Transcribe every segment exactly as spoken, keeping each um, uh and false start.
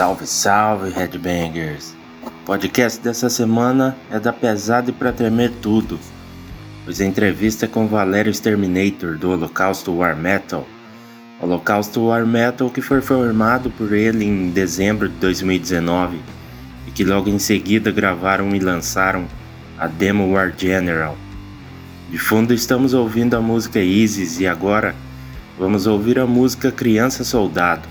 Salve, salve, Headbangers! O podcast dessa semana é da pesada e pra tremer tudo, pois a entrevista é com Valério Exterminator do Holocausto War Metal. Holocausto War Metal que foi formado por ele em dezembro de dois mil e dezenove e que logo em seguida gravaram e lançaram a demo War General. De fundo estamos ouvindo a música Isis e agora vamos ouvir a música Criança Soldado.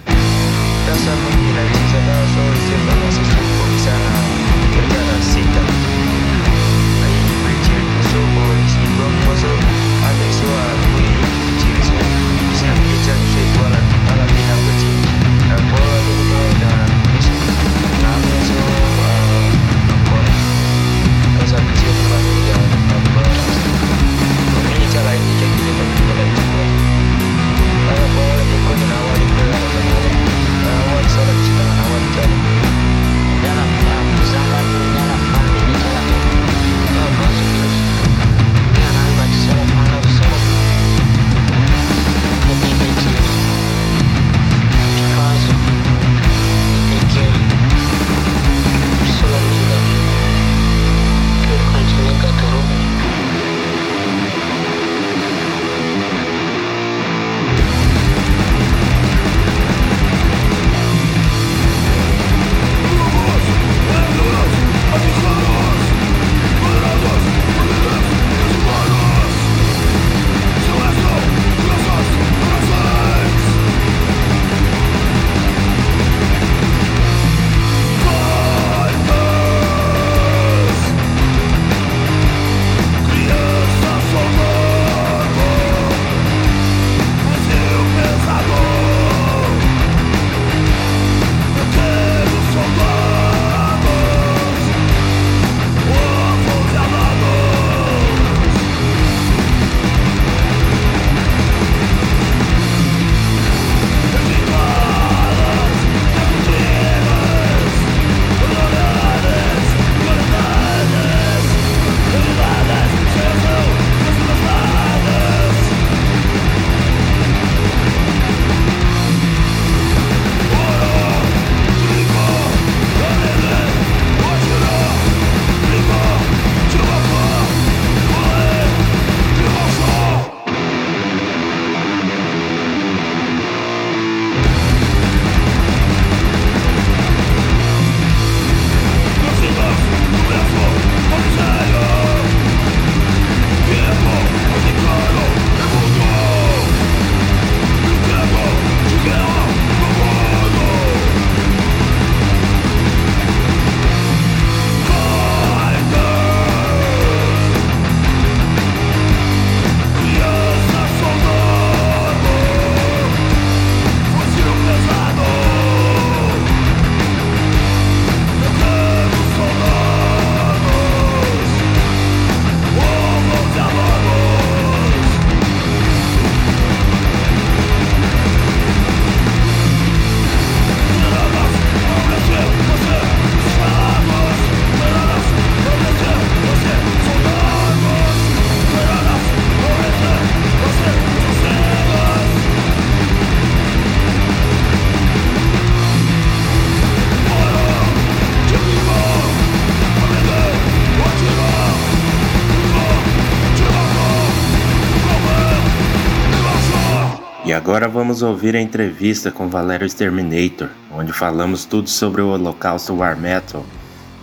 E agora vamos ouvir a entrevista com Valério Exterminator, onde falamos tudo sobre o Holocausto War Metal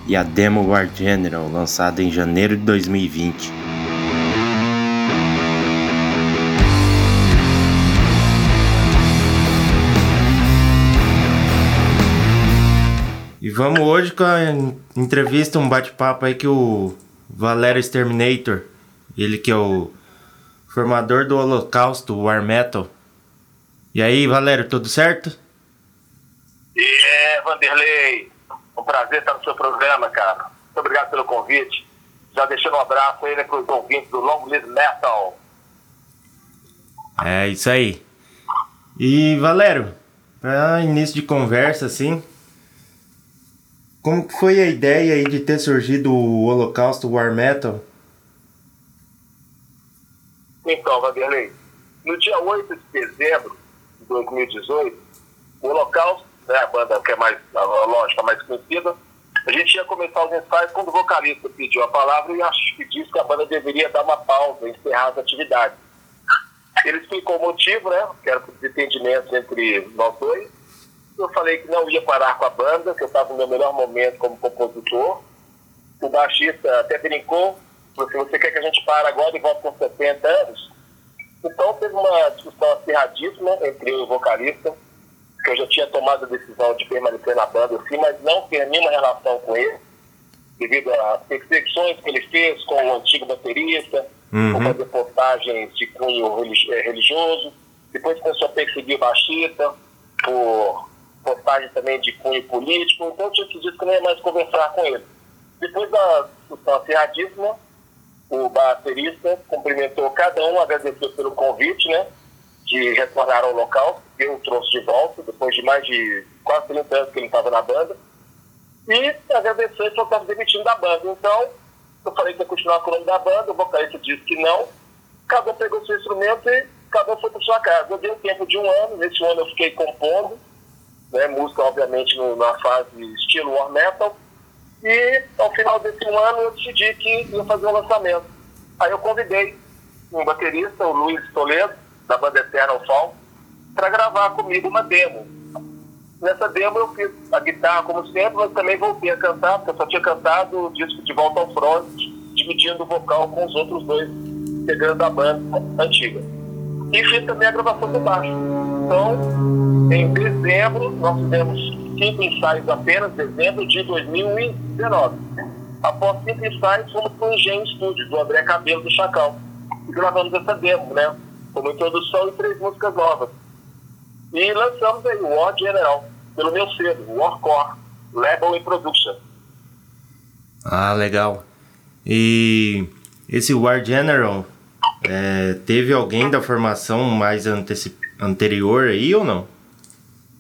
e a demo War General, lançada em janeiro de dois mil e vinte. E vamos hoje com a entrevista, um bate-papo aí que o Valério Exterminator, ele que é o formador do Holocausto War Metal. E aí, Valério, tudo certo? E yeah, é, Vanderlei, um prazer estar no seu programa, cara. Muito obrigado pelo convite. Já deixando um abraço aí, né, para os ouvintes do Long Live Metal. É, isso aí. E, Valério, para início de conversa, assim, como que foi a ideia aí de ter surgido o Holocausto War Metal? Então, Vanderlei, no dia oito de dezembro de dois mil e dezoito, o Holocausto né, a banda que é mais, lógico, mais conhecida, a gente ia começar os ensaios quando o vocalista pediu a palavra e acho que disse que a banda deveria dar uma pausa, encerrar as atividades. Ele explicou o motivo, né, que era por desentendimento entre nós dois. Eu falei que não ia parar com a banda, que eu estava no meu melhor momento como compositor. O baixista até brincou, falou assim, você quer que a gente pare agora e volte com setenta anos? Então teve uma discussão acirradíssima entre eu e o vocalista, que eu já tinha tomado a decisão de permanecer na banda, assim, mas não ter nenhuma relação com ele, devido às perseguições que ele fez com o antigo baterista, uhum. por fazer postagens de cunho religioso, depois começou a perseguir o baixista, por postagem também de cunho político, então eu tinha que dizer que não ia mais conversar com ele. Depois da discussão acirradíssima, o baterista cumprimentou cada um, agradeceu pelo convite, né, de retornar ao local, eu o trouxe de volta, depois de mais de quase trinta anos que ele estava na banda, e agradeceu que eu estava demitindo da banda. Então, eu falei que ia continuar com o nome da banda, o vocalista disse que não, cada um pegou seu instrumento e cada um foi para sua casa. Eu dei um tempo de um ano, nesse ano eu fiquei compondo, né, música obviamente no, na fase estilo War Metal, e ao final desse ano eu decidi que ia fazer um lançamento. Aí eu convidei um baterista, o Luiz Toledo, da banda Eterna, para gravar comigo uma demo. Nessa demo eu fiz a guitarra como sempre, mas também voltei a cantar, porque eu só tinha cantado o disco De Volta ao Front, dividindo o vocal com os outros dois pegando a banda antiga. E fiz também a gravação do baixo. Então, em dezembro, nós fizemos cinco ensaios apenas, dezembro de dois mil e dezenove. Após cinco ensaios, fomos para o Engenho Studio, do André Cabelo, do Chacal. E gravamos essa demo, né? Como introdução e três músicas novas. E lançamos aí o War General, pelo meu selo, Warcore Label and Production. Ah, legal. E esse War General, é, teve alguém da formação mais anteci- anterior aí ou não?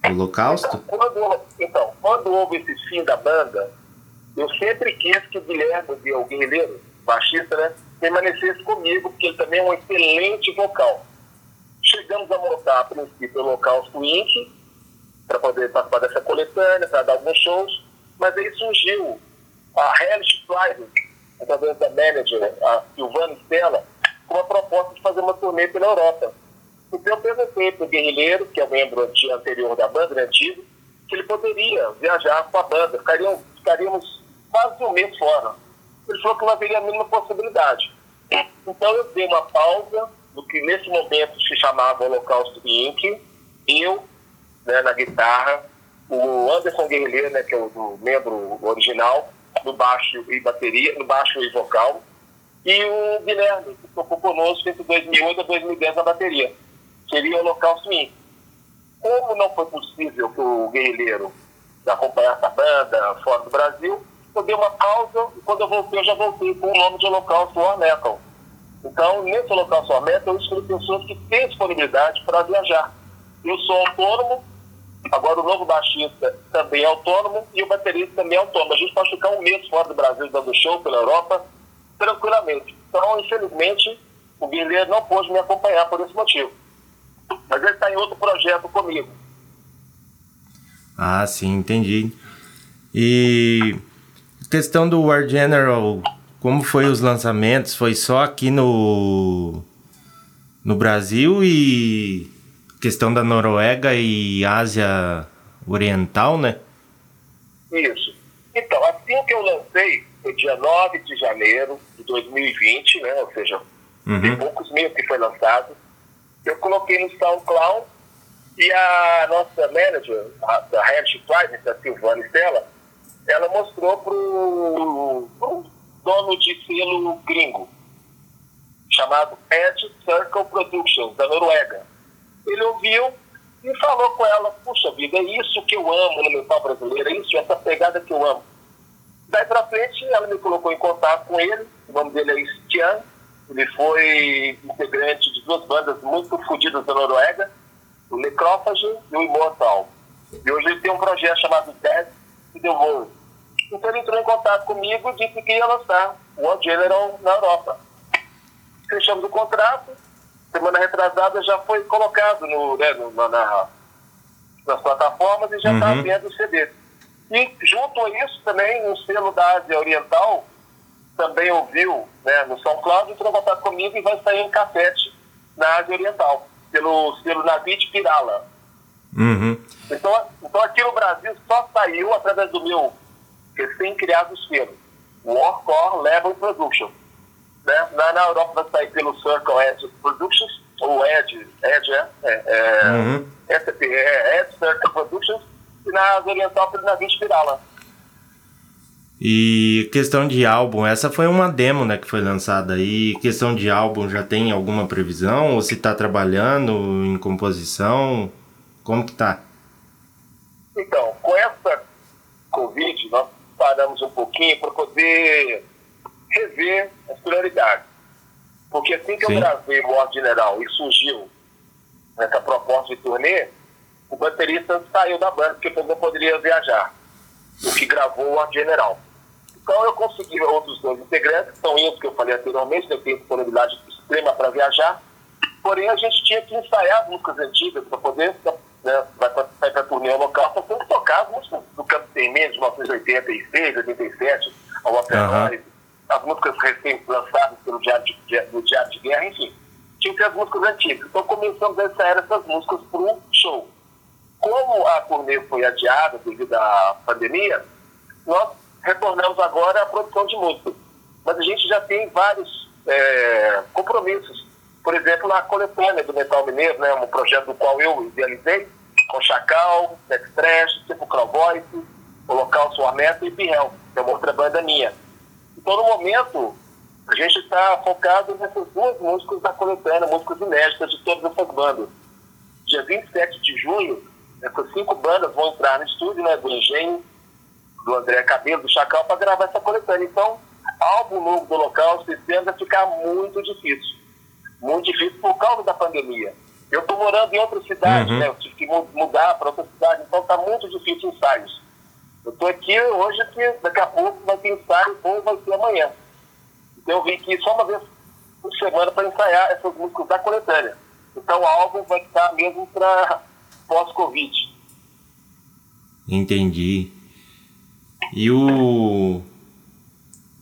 Holocausto? Então quando, então, quando houve esse fim da banda, eu sempre quis que o Guilherme Guerrilheiro, baixista, né, permanecesse comigo, porque ele também é um excelente vocal. Chegamos a montar, a princípio, o Holocausto Incorporated, para poder participar dessa coletânea, para dar alguns shows, mas aí surgiu a Hellish Friars, através da manager, a Silvana Estela, com uma proposta de fazer uma turnê pela Europa. Então eu perguntei para o Guerrilheiro, que é o membro anterior da banda, antigo, que ele poderia viajar com a banda, Ficariam, ficaríamos quase um mês fora. Ele falou que não haveria a mínima possibilidade. Então eu dei uma pausa do que nesse momento se chamava Holocausto Incorporated, eu, né, na guitarra, o Anderson Guerrilheiro, né, que é o, o membro original, no baixo e bateria, no baixo e vocal, e o Guilherme, que tocou conosco entre dois mil e oito a dois mil e dez na bateria. Seria o Holocausto Incorporated. Como não foi possível que o Guerrilheiro acompanhasse a banda fora do Brasil, eu dei uma pausa e quando eu voltei, eu já voltei com o nome de Holocausto War Metal. Então, nesse Holocausto War Metal, eu escolhi pessoas que têm disponibilidade para viajar. Eu sou autônomo, agora o novo baixista também é autônomo e o baterista também é autônomo. A gente pode ficar um mês fora do Brasil dando show pela Europa tranquilamente. Então, infelizmente, o Guerrilheiro não pôde me acompanhar por esse motivo. Mas ele está em outro projeto comigo. Ah, sim, entendi. E questão do War General, como foi os lançamentos? Foi só aqui no, no Brasil e questão da Noruega e Ásia Oriental, né? Isso. Então, assim que eu lancei, foi dia nove de janeiro de dois mil e vinte, né? Ou seja, uhum. tem poucos meses que foi lançado. Eu coloquei no SoundCloud e a nossa manager, a, da Red Private, a Silvana Estela, ela mostrou para um dono de selo gringo, chamado Edge Circle Productions, da Noruega. Ele ouviu e falou com ela, puxa vida, é isso que eu amo no metal brasileiro, é isso, essa pegada que eu amo. Daí para frente, ela me colocou em contato com ele, o nome dele é Stian. Ele foi integrante de duas bandas muito fodidas da Noruega, o Necrófago e o Imortal. E hoje ele tem um projeto chamado T E D e The World. Então ele entrou em contato comigo e disse que ia lançar o War General na Europa. Fechamos o contrato, semana retrasada já foi colocado no, né, no, na, nas plataformas e já está uhum. à venda o C D. E junto a isso também, um selo da Ásia Oriental também ouviu, né, no São Cláudio, entrou em contato comigo e vai sair em cassete na Ásia Oriental, pelo selo Navi de Pirala. Uhum. Então, então aqui no Brasil só saiu através do meu recém-criado selo, Warcore Label and Production. Né? Na, na Europa vai sair pelo Circle Edge Productions, ou Edge, Edge é, é, é, uhum. S P, é, Edge Circle Productions, e na Oriental pelo Navi de Pirala. E questão de álbum, essa foi uma demo, né, que foi lançada. E questão de álbum, já tem alguma previsão? Ou se está trabalhando em composição? Como que tá? Então, com essa Covid, nós paramos um pouquinho para poder rever as prioridades. Porque assim que Sim. eu gravei o War General e surgiu essa proposta de turnê, o baterista saiu da banda porque não poderia viajar. O que gravou o War General. Então eu consegui outros dois integrantes, que são esses que eu falei anteriormente, eu tenho disponibilidade extrema para viajar, porém a gente tinha que ensaiar as músicas antigas para poder, né, vai sair para a turnê local, para poder tocar as músicas do Campo Termino de mil novecentos e oitenta e seis, oitenta e sete, ao uhum. as músicas recém-lançadas pelo Diário de, de, Diário de Guerra, enfim, tinha que ter as músicas antigas. Então começamos a ensaiar essas músicas para um show. Como a turnê foi adiada devido à pandemia, nós retornamos agora à produção de música. Mas a gente já tem vários é, compromissos. Por exemplo, na coletânea do Metal Mineiro, né, um projeto do qual eu idealizei, com Chacal, Next Trash, tipo Crow Voice, Holocausto War Metal e Pirrel, que é uma outra banda minha. Então, no momento, a gente está focado nessas duas músicas da coletânea, músicas inéditas de todas essas bandas. Dia vinte e sete de junho, essas cinco bandas vão entrar no estúdio, né, do Engenho, do André Cabelo, do Chacal, para gravar essa coletânea. Então, álbum novo do Holocausto tende a ficar muito difícil. Muito difícil por causa da pandemia. Eu estou morando em outra cidade, uhum. né, eu tive que mudar para outra cidade, então está muito difícil ensaios. Eu estou aqui hoje, que daqui a pouco vai ter ensaio, ou vai ser amanhã. Então eu vim aqui só uma vez por semana para ensaiar essas músicas da coletânea. Então o álbum vai ficar mesmo para... pós-Covid. Entendi. E o...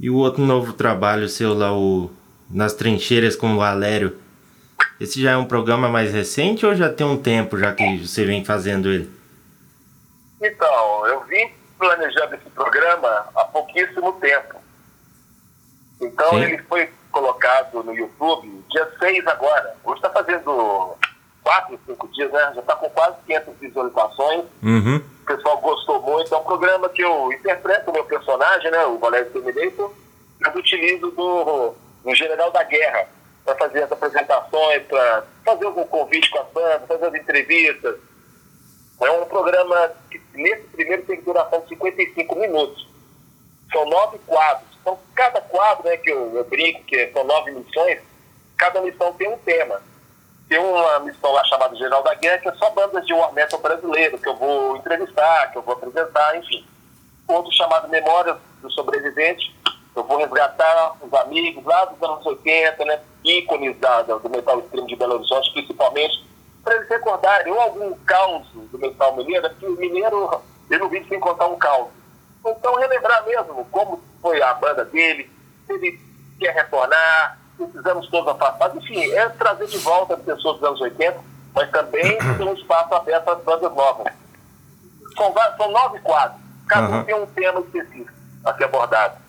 E o outro novo trabalho seu lá, o... Nas Trincheiras com o Valério. Esse já é um programa mais recente ou já tem um tempo já que você vem fazendo ele? Então, eu vim planejando esse programa há pouquíssimo tempo. Então Sim. ele foi colocado no YouTube dia seis agora. Hoje está fazendo... quatro, cinco dias, né? Já está com quase quinhentas visualizações. Uhum. O pessoal gostou muito. É um programa que eu interpreto o meu personagem, né? O Valério Exterminator. Eu utilizo do, do General da Guerra para fazer as apresentações, para fazer algum convite com a banda, fazer as entrevistas. É um programa que, nesse primeiro, tem duração de cinquenta e cinco minutos. São nove quadros. Então, cada quadro, né, que eu, eu brinco, que são nove missões, cada missão tem um tema. Tem uma missão lá chamada General da Guerra, que é só bandas de War Metal brasileiro, que eu vou entrevistar, que eu vou apresentar, enfim. Outro chamado Memórias do Sobrevivente, eu vou resgatar os amigos lá dos anos oitenta, né, ícones da, do metal extremo de Belo Horizonte, principalmente, para eles recordarem ou algum caos do metal mineiro, porque o mineiro, eu não vi sem contar um caos. Então, relembrar mesmo como foi a banda dele, se ele quer retornar, esses anos todos afastados, enfim, é trazer de volta as pessoas dos anos oitenta, mas também ter um espaço aberto às bandas novas. São, vários, são nove quadros, cada um uhum. tem um tema específico a ser abordado.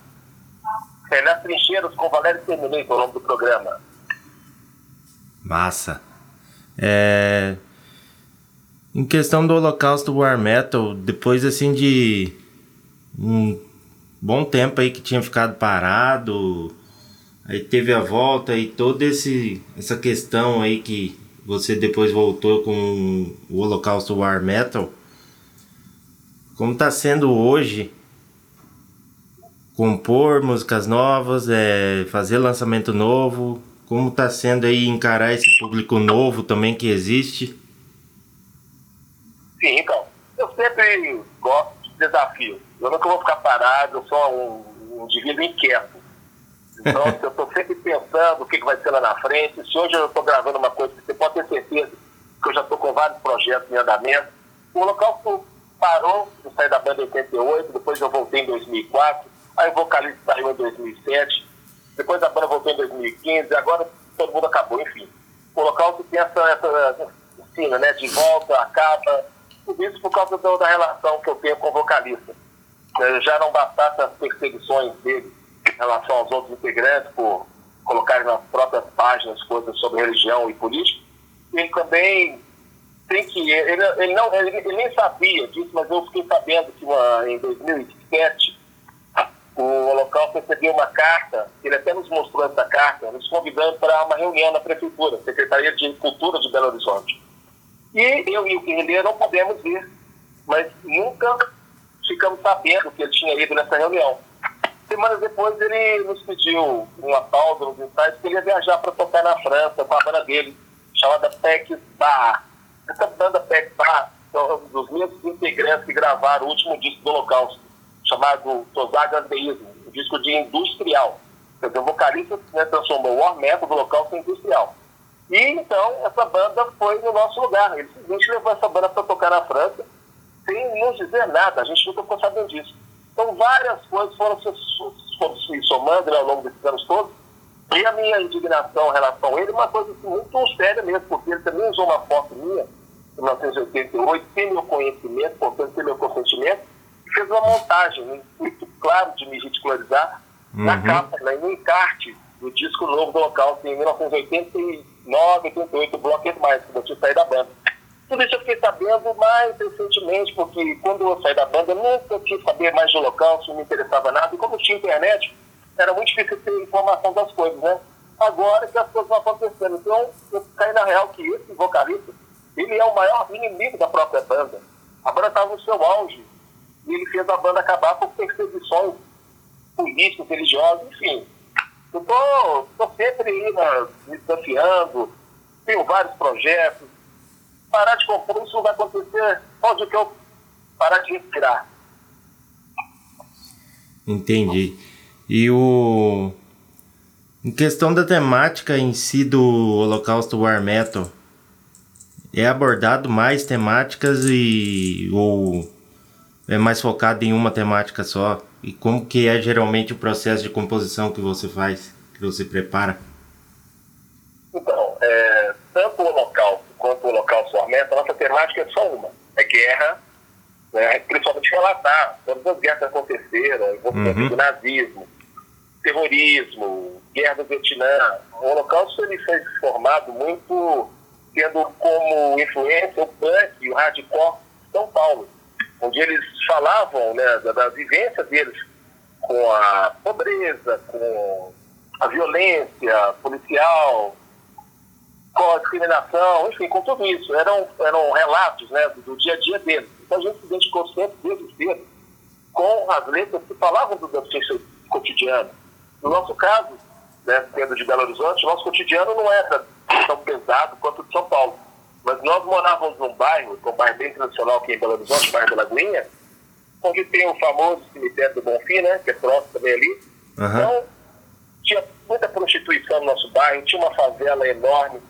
É Nas Trincheiras com o Valério Exterminator, o nome do programa. Massa. É... Em questão do Holocausto War Metal, depois assim de um bom tempo aí que tinha ficado parado, aí teve a volta e toda esse, essa questão aí que você depois voltou com o Holocausto War Metal. Como está sendo hoje compor músicas novas, é, fazer lançamento novo? Como está sendo aí encarar esse público novo também que existe? Sim, então, eu sempre gosto de desafio. Eu nunca vou ficar parado, eu sou um, um indivíduo inquieto. Então, eu estou sempre pensando o que, que vai ser lá na frente. Se hoje eu estou gravando uma coisa, você pode ter certeza que eu já estou com vários projetos em andamento. o Holocausto parou, eu saí da banda em oitenta e oito, depois eu voltei em dois mil e quatro, aí o vocalista saiu em dois mil e sete, depois a banda voltou em dois mil e quinze, agora todo mundo acabou, enfim. O Holocausto tem essa, essa ensina, né, de volta, acaba, tudo isso por causa da, da relação que eu tenho com o vocalista. Eu já não bastasse as perseguições dele em relação aos outros integrantes, por colocarem nas próprias páginas coisas sobre religião e política, ele também tem que... Ele, ele, não, ele, ele nem sabia disso, mas eu fiquei sabendo que uma, em dois mil e sete o Holocausto recebeu uma carta, ele até nos mostrou essa carta, nos convidando para uma reunião na Prefeitura, Secretaria de Cultura de Belo Horizonte. E eu e o Guerrilheiro não pudemos ir, mas nunca ficamos sabendo que ele tinha ido nessa reunião. Semanas depois ele nos pediu uma pausa nos ensaios, porque ele ia viajar para tocar na França com a banda dele, chamada Pecs Bar. Essa banda Pecs Bar são dos mesmos integrantes que gravaram o último disco do Holocausto, chamado Tosagandeísmo, um disco de industrial. Quer dizer, o vocalista, né, transformou o War Metal do Holocausto em industrial. E então essa banda foi no nosso lugar. Ele simplesmente levou essa banda para tocar na França, sem nos dizer nada, a gente nunca ficou sabendo disso. Então várias coisas foram se, foram se somando, né, ao longo desses anos todos. E a minha indignação em relação a ele é uma coisa assim, muito séria mesmo, porque ele também usou uma foto minha, em mil novecentos e oitenta e oito, sem meu conhecimento, portanto sem meu consentimento, e fez uma montagem, muito claro, de me ridicularizar, uhum, na capa, né, no encarte do disco novo do Holocausto, em mil novecentos e oitenta e nove, oitenta e oito, Blacket Master, que eu tinha saído da banda. Tudo isso eu fiquei sabendo mais recentemente, porque quando eu saí da banda, eu nunca quis saber mais de Holocausto, não me interessava nada, e como tinha internet, era muito difícil ter informação das coisas, né? Agora que as coisas vão acontecendo. Então, eu caí na real que esse vocalista, ele é o maior inimigo da própria banda. A banda estava no seu auge, e ele fez a banda acabar por perseguições políticas, religiosas, enfim. Eu tô, tô sempre aí, né, me desafiando, tenho vários projetos. Parar de compor, isso não vai acontecer onde que eu parar de respirar. Entendi. E o... Em questão da temática em si do Holocausto War Metal, é abordado mais temáticas e... ou é mais focado em uma temática só? E como que é geralmente o processo de composição que você faz, que você prepara? Então, é, tanto o Holocausto quanto o Holocausto War Metal, a nossa temática é só uma, é guerra, né, principalmente relatar todas as guerras que aconteceram, envolvimento, uhum, do nazismo, terrorismo, guerra do Vietnã. O Holocausto ele foi formado muito tendo como influência o punk e o hardcore de São Paulo, onde eles falavam, né, da, da vivência deles com a pobreza, com a violência policial, com a discriminação, enfim, com tudo isso. Eram, eram relatos, né, do, do dia a dia deles. Então a gente se identificou sempre desde cedo com as letras que falavam do nosso cotidiano. No nosso caso, né, sendo de Belo Horizonte, o nosso cotidiano não era tão pesado quanto o de São Paulo. Mas nós morávamos num bairro, um bairro bem tradicional aqui em Belo Horizonte, o bairro da Lagoinha, onde tem o famoso cemitério do Bonfim, né, que é próximo também ali. Uhum. Então, tinha muita prostituição no nosso bairro, tinha uma favela enorme,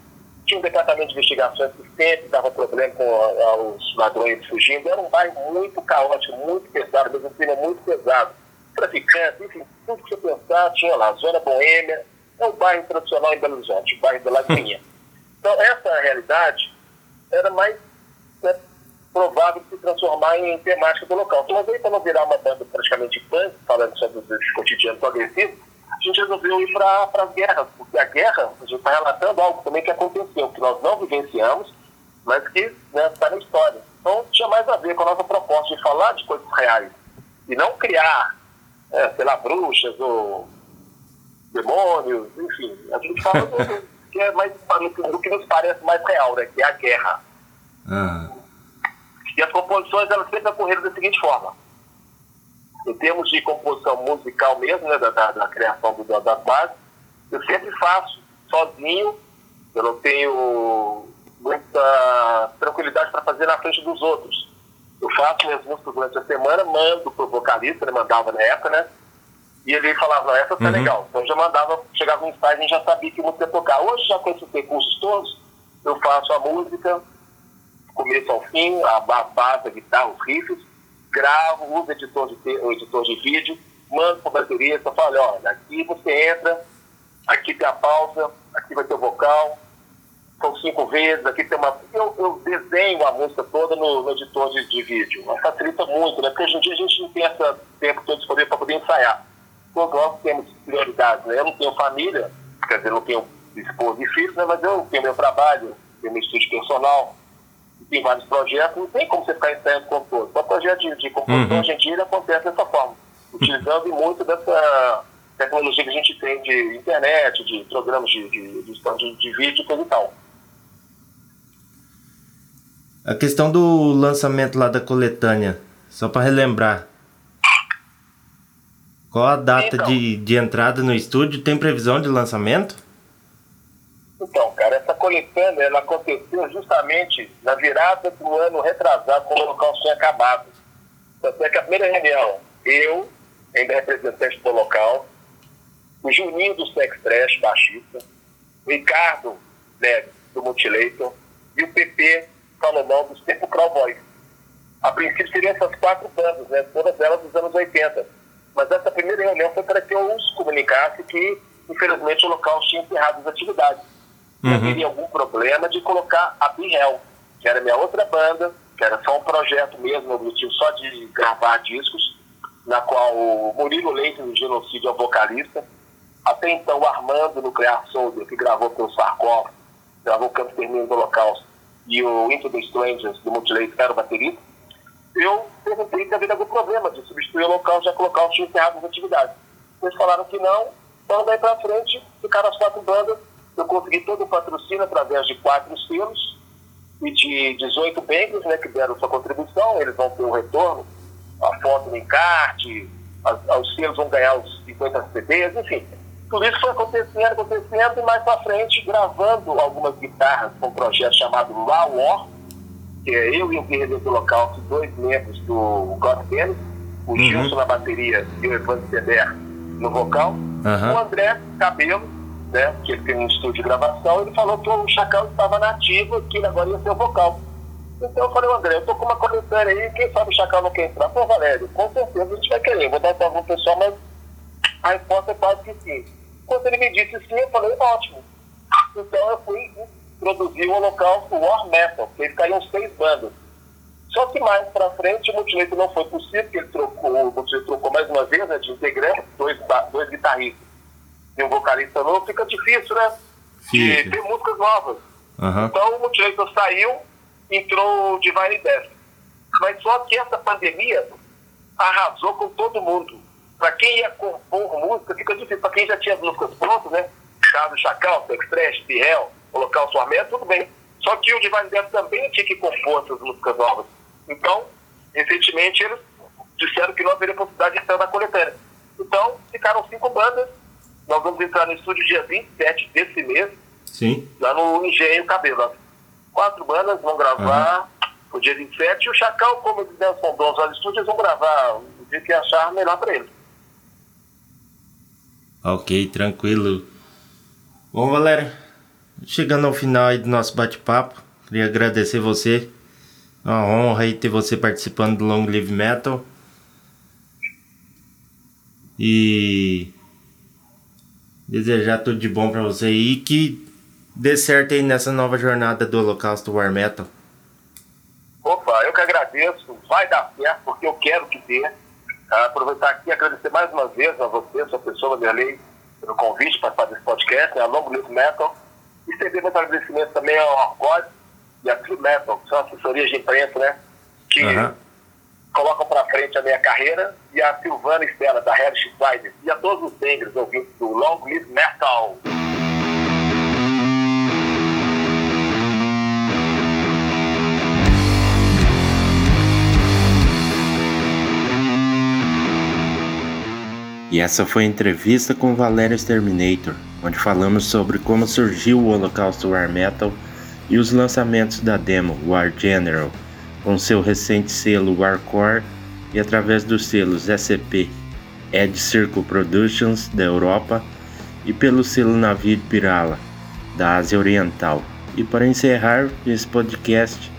tinha um departamento de investigações que sempre dava problema com a, a, os ladrões fugindo. Era um bairro muito caótico, muito pesado, mesmo um clima muito pesado. Traficante, enfim, tudo que você pensar, tinha lá, Zona Boêmia. É um bairro tradicional em Belo Horizonte, o bairro da Lagoinha. Então, essa realidade era mais, né, provável de se transformar em temática do local. Então, mas aí, para não virar uma banda praticamente punk, falando sobre os cotidianos agressivos, a gente resolveu ir para as guerras, porque a guerra, a gente está relatando algo também que aconteceu, que nós não vivenciamos, mas que está, né, na história. Então tinha mais a ver com a nossa proposta de falar de coisas reais, e não criar, é, sei lá, bruxas ou demônios, enfim. A gente fala do que, é mais, do que nos parece mais real, né, que é a guerra. Ah. E as composições, elas sempre ocorreram da seguinte forma. Em termos de composição musical mesmo, né, da, da, da criação do, das bases, eu sempre faço sozinho, eu não tenho muita tranquilidade para fazer na frente dos outros. Eu faço minhas músicas durante a semana, mando para o vocalista, ele mandava na época, né? E ele falava, não, essa tá, uhum, legal. Então eu já mandava, chegava um ensaio e já sabia que música ia tocar. Hoje, já com esses recursos todos, eu faço a música, começo ao fim, a bata, a guitarra, os riffs, gravo, uso editor de, o editor de vídeo, mando para o baterista, falo, olha, aqui você entra, aqui tem a pausa, aqui vai ter o vocal, são cinco vezes, aqui tem uma... Eu, eu desenho a música toda no, no editor de, de vídeo. Mas facilita muito, né? Porque hoje em dia a gente não tem esse tempo todo disponível para poder ensaiar. Todos nós temos prioridades, né? Eu não tenho família, quer dizer, eu não tenho esposa e filhos, né? Mas eu tenho meu trabalho, tenho meu estúdio personal, tem vários projetos, não tem como você ficar ensaiando com todos. Só projeto de, de composição, uhum, hoje em dia ele acontece dessa forma, utilizando muito dessa tecnologia que a gente tem de internet, de programas de, de, de, de, de vídeo e coisa e tal. A questão do lançamento lá da coletânea, só para relembrar, qual a data então, de, de entrada no estúdio? Tem previsão de lançamento? Então, cara, essa coletânea ela aconteceu justamente na virada do ano retrasado, quando o Holocausto tinha acabado. Até que a primeira reunião, eu, ainda representante do Holocausto, o Juninho do Next Trash, baixista, o Ricardo Neves, do Multileito, e o P P Salomão, dos tempos Crow Voice. A princípio seriam essas quatro bandas, né? Todas elas dos anos oitenta. Mas essa primeira reunião foi para que eu os comunicasse que, infelizmente, o local tinha encerrado as atividades. Uhum. E haveria algum problema de colocar a Pirrel, que era minha outra banda, que era só um projeto mesmo, objetivo só de gravar discos, na qual o Murilo Leite, do Genocídio, é o vocalista. Até então, o Armando Nuclear Soldier, que gravou com o Sarcófago, gravou o Campo Termino do Holocausto, e o Into the Strangers, do Multileito, era o baterista. Eu perguntei se havia algum problema de substituir o local, já colocar o time encerrado nas atividades. Eles falaram que não, então daí pra frente ficaram as quatro bandas. Eu consegui todo o patrocínio através de quatro selos e de dezoito bankers, né, que deram sua contribuição. Eles vão ter o retorno, a foto no encarte, as, os selos vão ganhar os cinquenta C Ds, enfim. Tudo isso foi acontecendo, acontecendo, e mais pra frente, gravando algumas guitarras com um projeto chamado Warcore, que é eu e o Guerrilheiro do Holocausto, dois membros do God Dennis, o uhum. Gilson na bateria e o Evandro Ceder no vocal, uhum. o André Cabelo, né, que ele tem um estúdio de gravação, ele falou que o Chacal estava nativo, que ele agora ia ser o vocal. Então eu falei, André, eu tô com uma coletânea aí, quem sabe o Chacal não quer entrar? Pô, Valério, com certeza a gente vai querer, vou dar para algum pessoal, mas a resposta é quase que sim. Quando ele me disse sim, eu falei, ótimo. Então eu fui produzir o Holocausto War Metal, que ele caiu uns seis bandas. Só que mais pra frente o Multileito não foi possível, porque ele trocou, o Multileito trocou mais uma vez, né, de integrante, dois, dois guitarristas e um vocalista novo, fica difícil, né? Fica. De ter músicas novas. Uhum. Então o Multileito saiu, entrou o Divine Death. Mas só que essa pandemia arrasou com todo mundo. Pra quem ia compor música, fica difícil. Pra quem já tinha as músicas prontas, né? Caso Chacal, Pecs Bar, Pirrel, colocar o sua meta, tudo bem. Só que o Divine Death também tinha que compor essas músicas novas. Então, recentemente, eles disseram que não haveria possibilidade de entrar na coletânea. Então, ficaram cinco bandas. Nós vamos entrar no estúdio dia vinte e sete desse mês. Sim. Lá no Engenho Cabelo. Quatro bandas vão gravar uhum. o dia vinte e sete. E o Chacal, como eles são donos lá no estúdio, eles vão gravar o dia que achar melhor para eles. Ok, tranquilo. Bom, Valério, chegando ao final aí do nosso bate-papo, queria agradecer você. É uma honra aí ter você participando do Long Live Metal. E desejar tudo de bom pra você e que dê certo aí nessa nova jornada do Holocausto War Metal. Opa, eu que agradeço. Vai dar certo, porque eu quero que dê. Aproveitar aqui e agradecer mais uma vez a você, a sua pessoa, Vanderlei, pelo convite para fazer esse podcast, né, a Long Live Metal. E estender meu agradecimento também ao Warcore e a Free Metal, que são assessorias de imprensa, né, que uhum. colocam para frente a minha carreira, e a Silvana Estela, da Hellish Friars, e a todos os membros ouvintes do Long Live Metal. E essa foi a entrevista com o Valério Exterminator, onde falamos sobre como surgiu o Holocausto War Metal e os lançamentos da demo War General, com seu recente selo Warcore e através dos selos S C P, Edge Circle Productions da Europa e pelo selo Navi de Pirala da Ásia Oriental. E para encerrar esse podcast,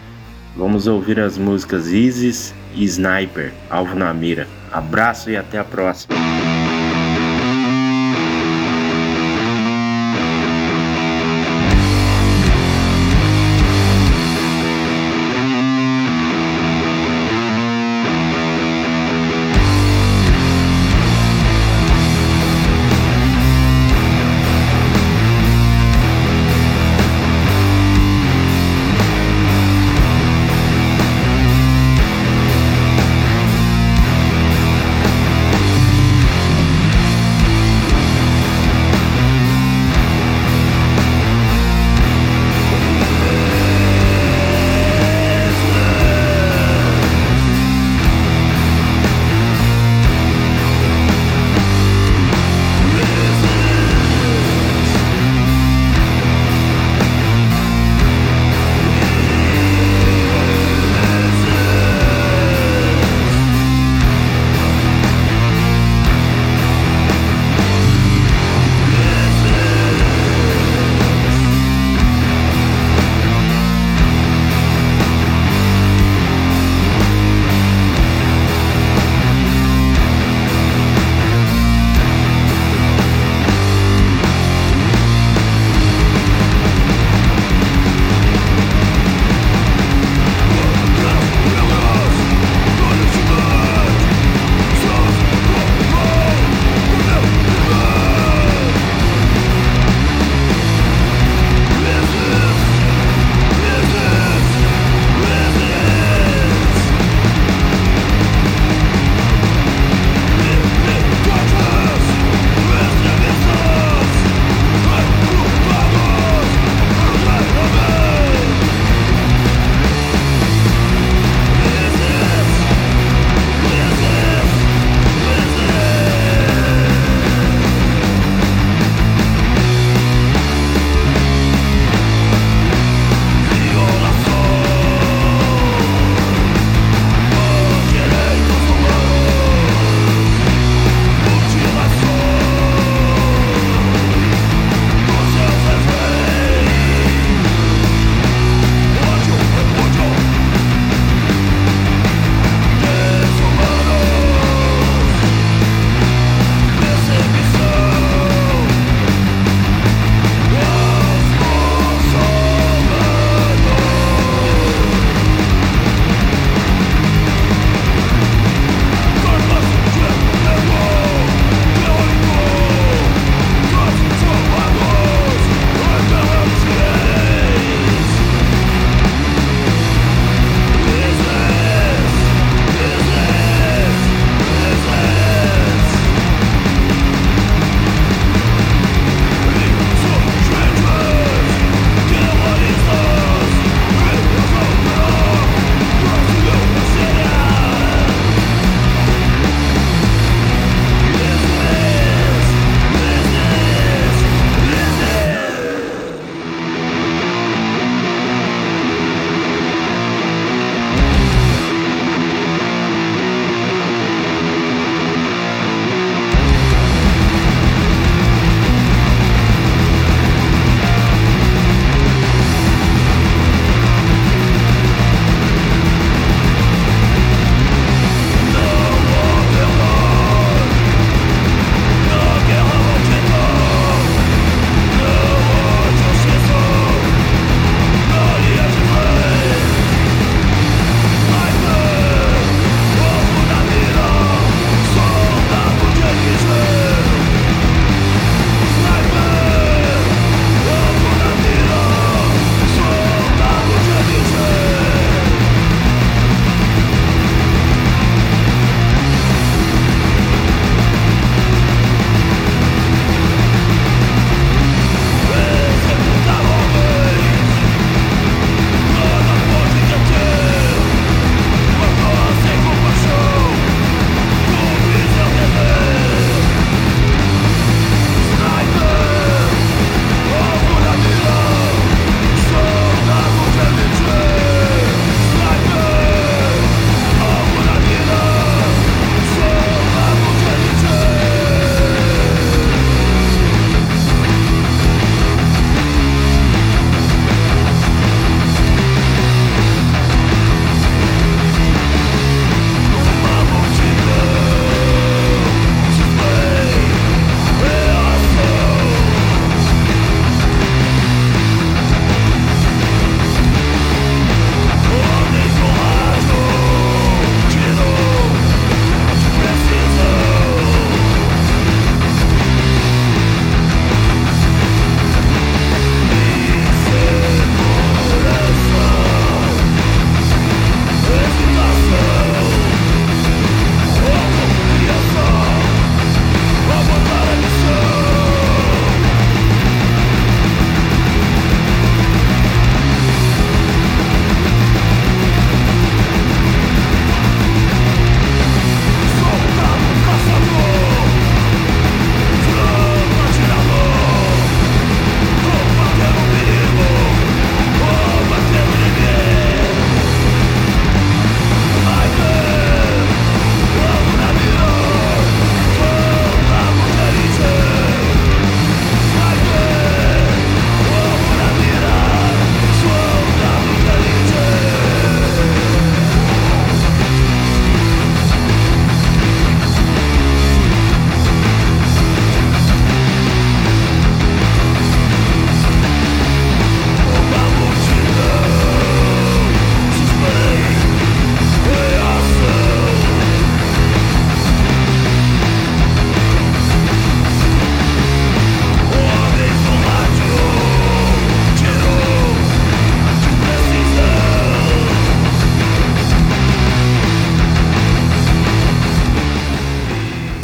Vamos ouvir as músicas Isis e Sniper, Alvo na Mira. Abraço e até a próxima.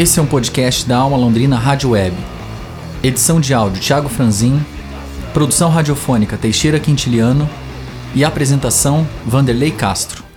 Esse é um podcast da Alma Londrina Rádio Web. Edição de áudio Thiago Franzin, produção radiofônica Teixeira Quintiliano e apresentação Vanderlei Castro.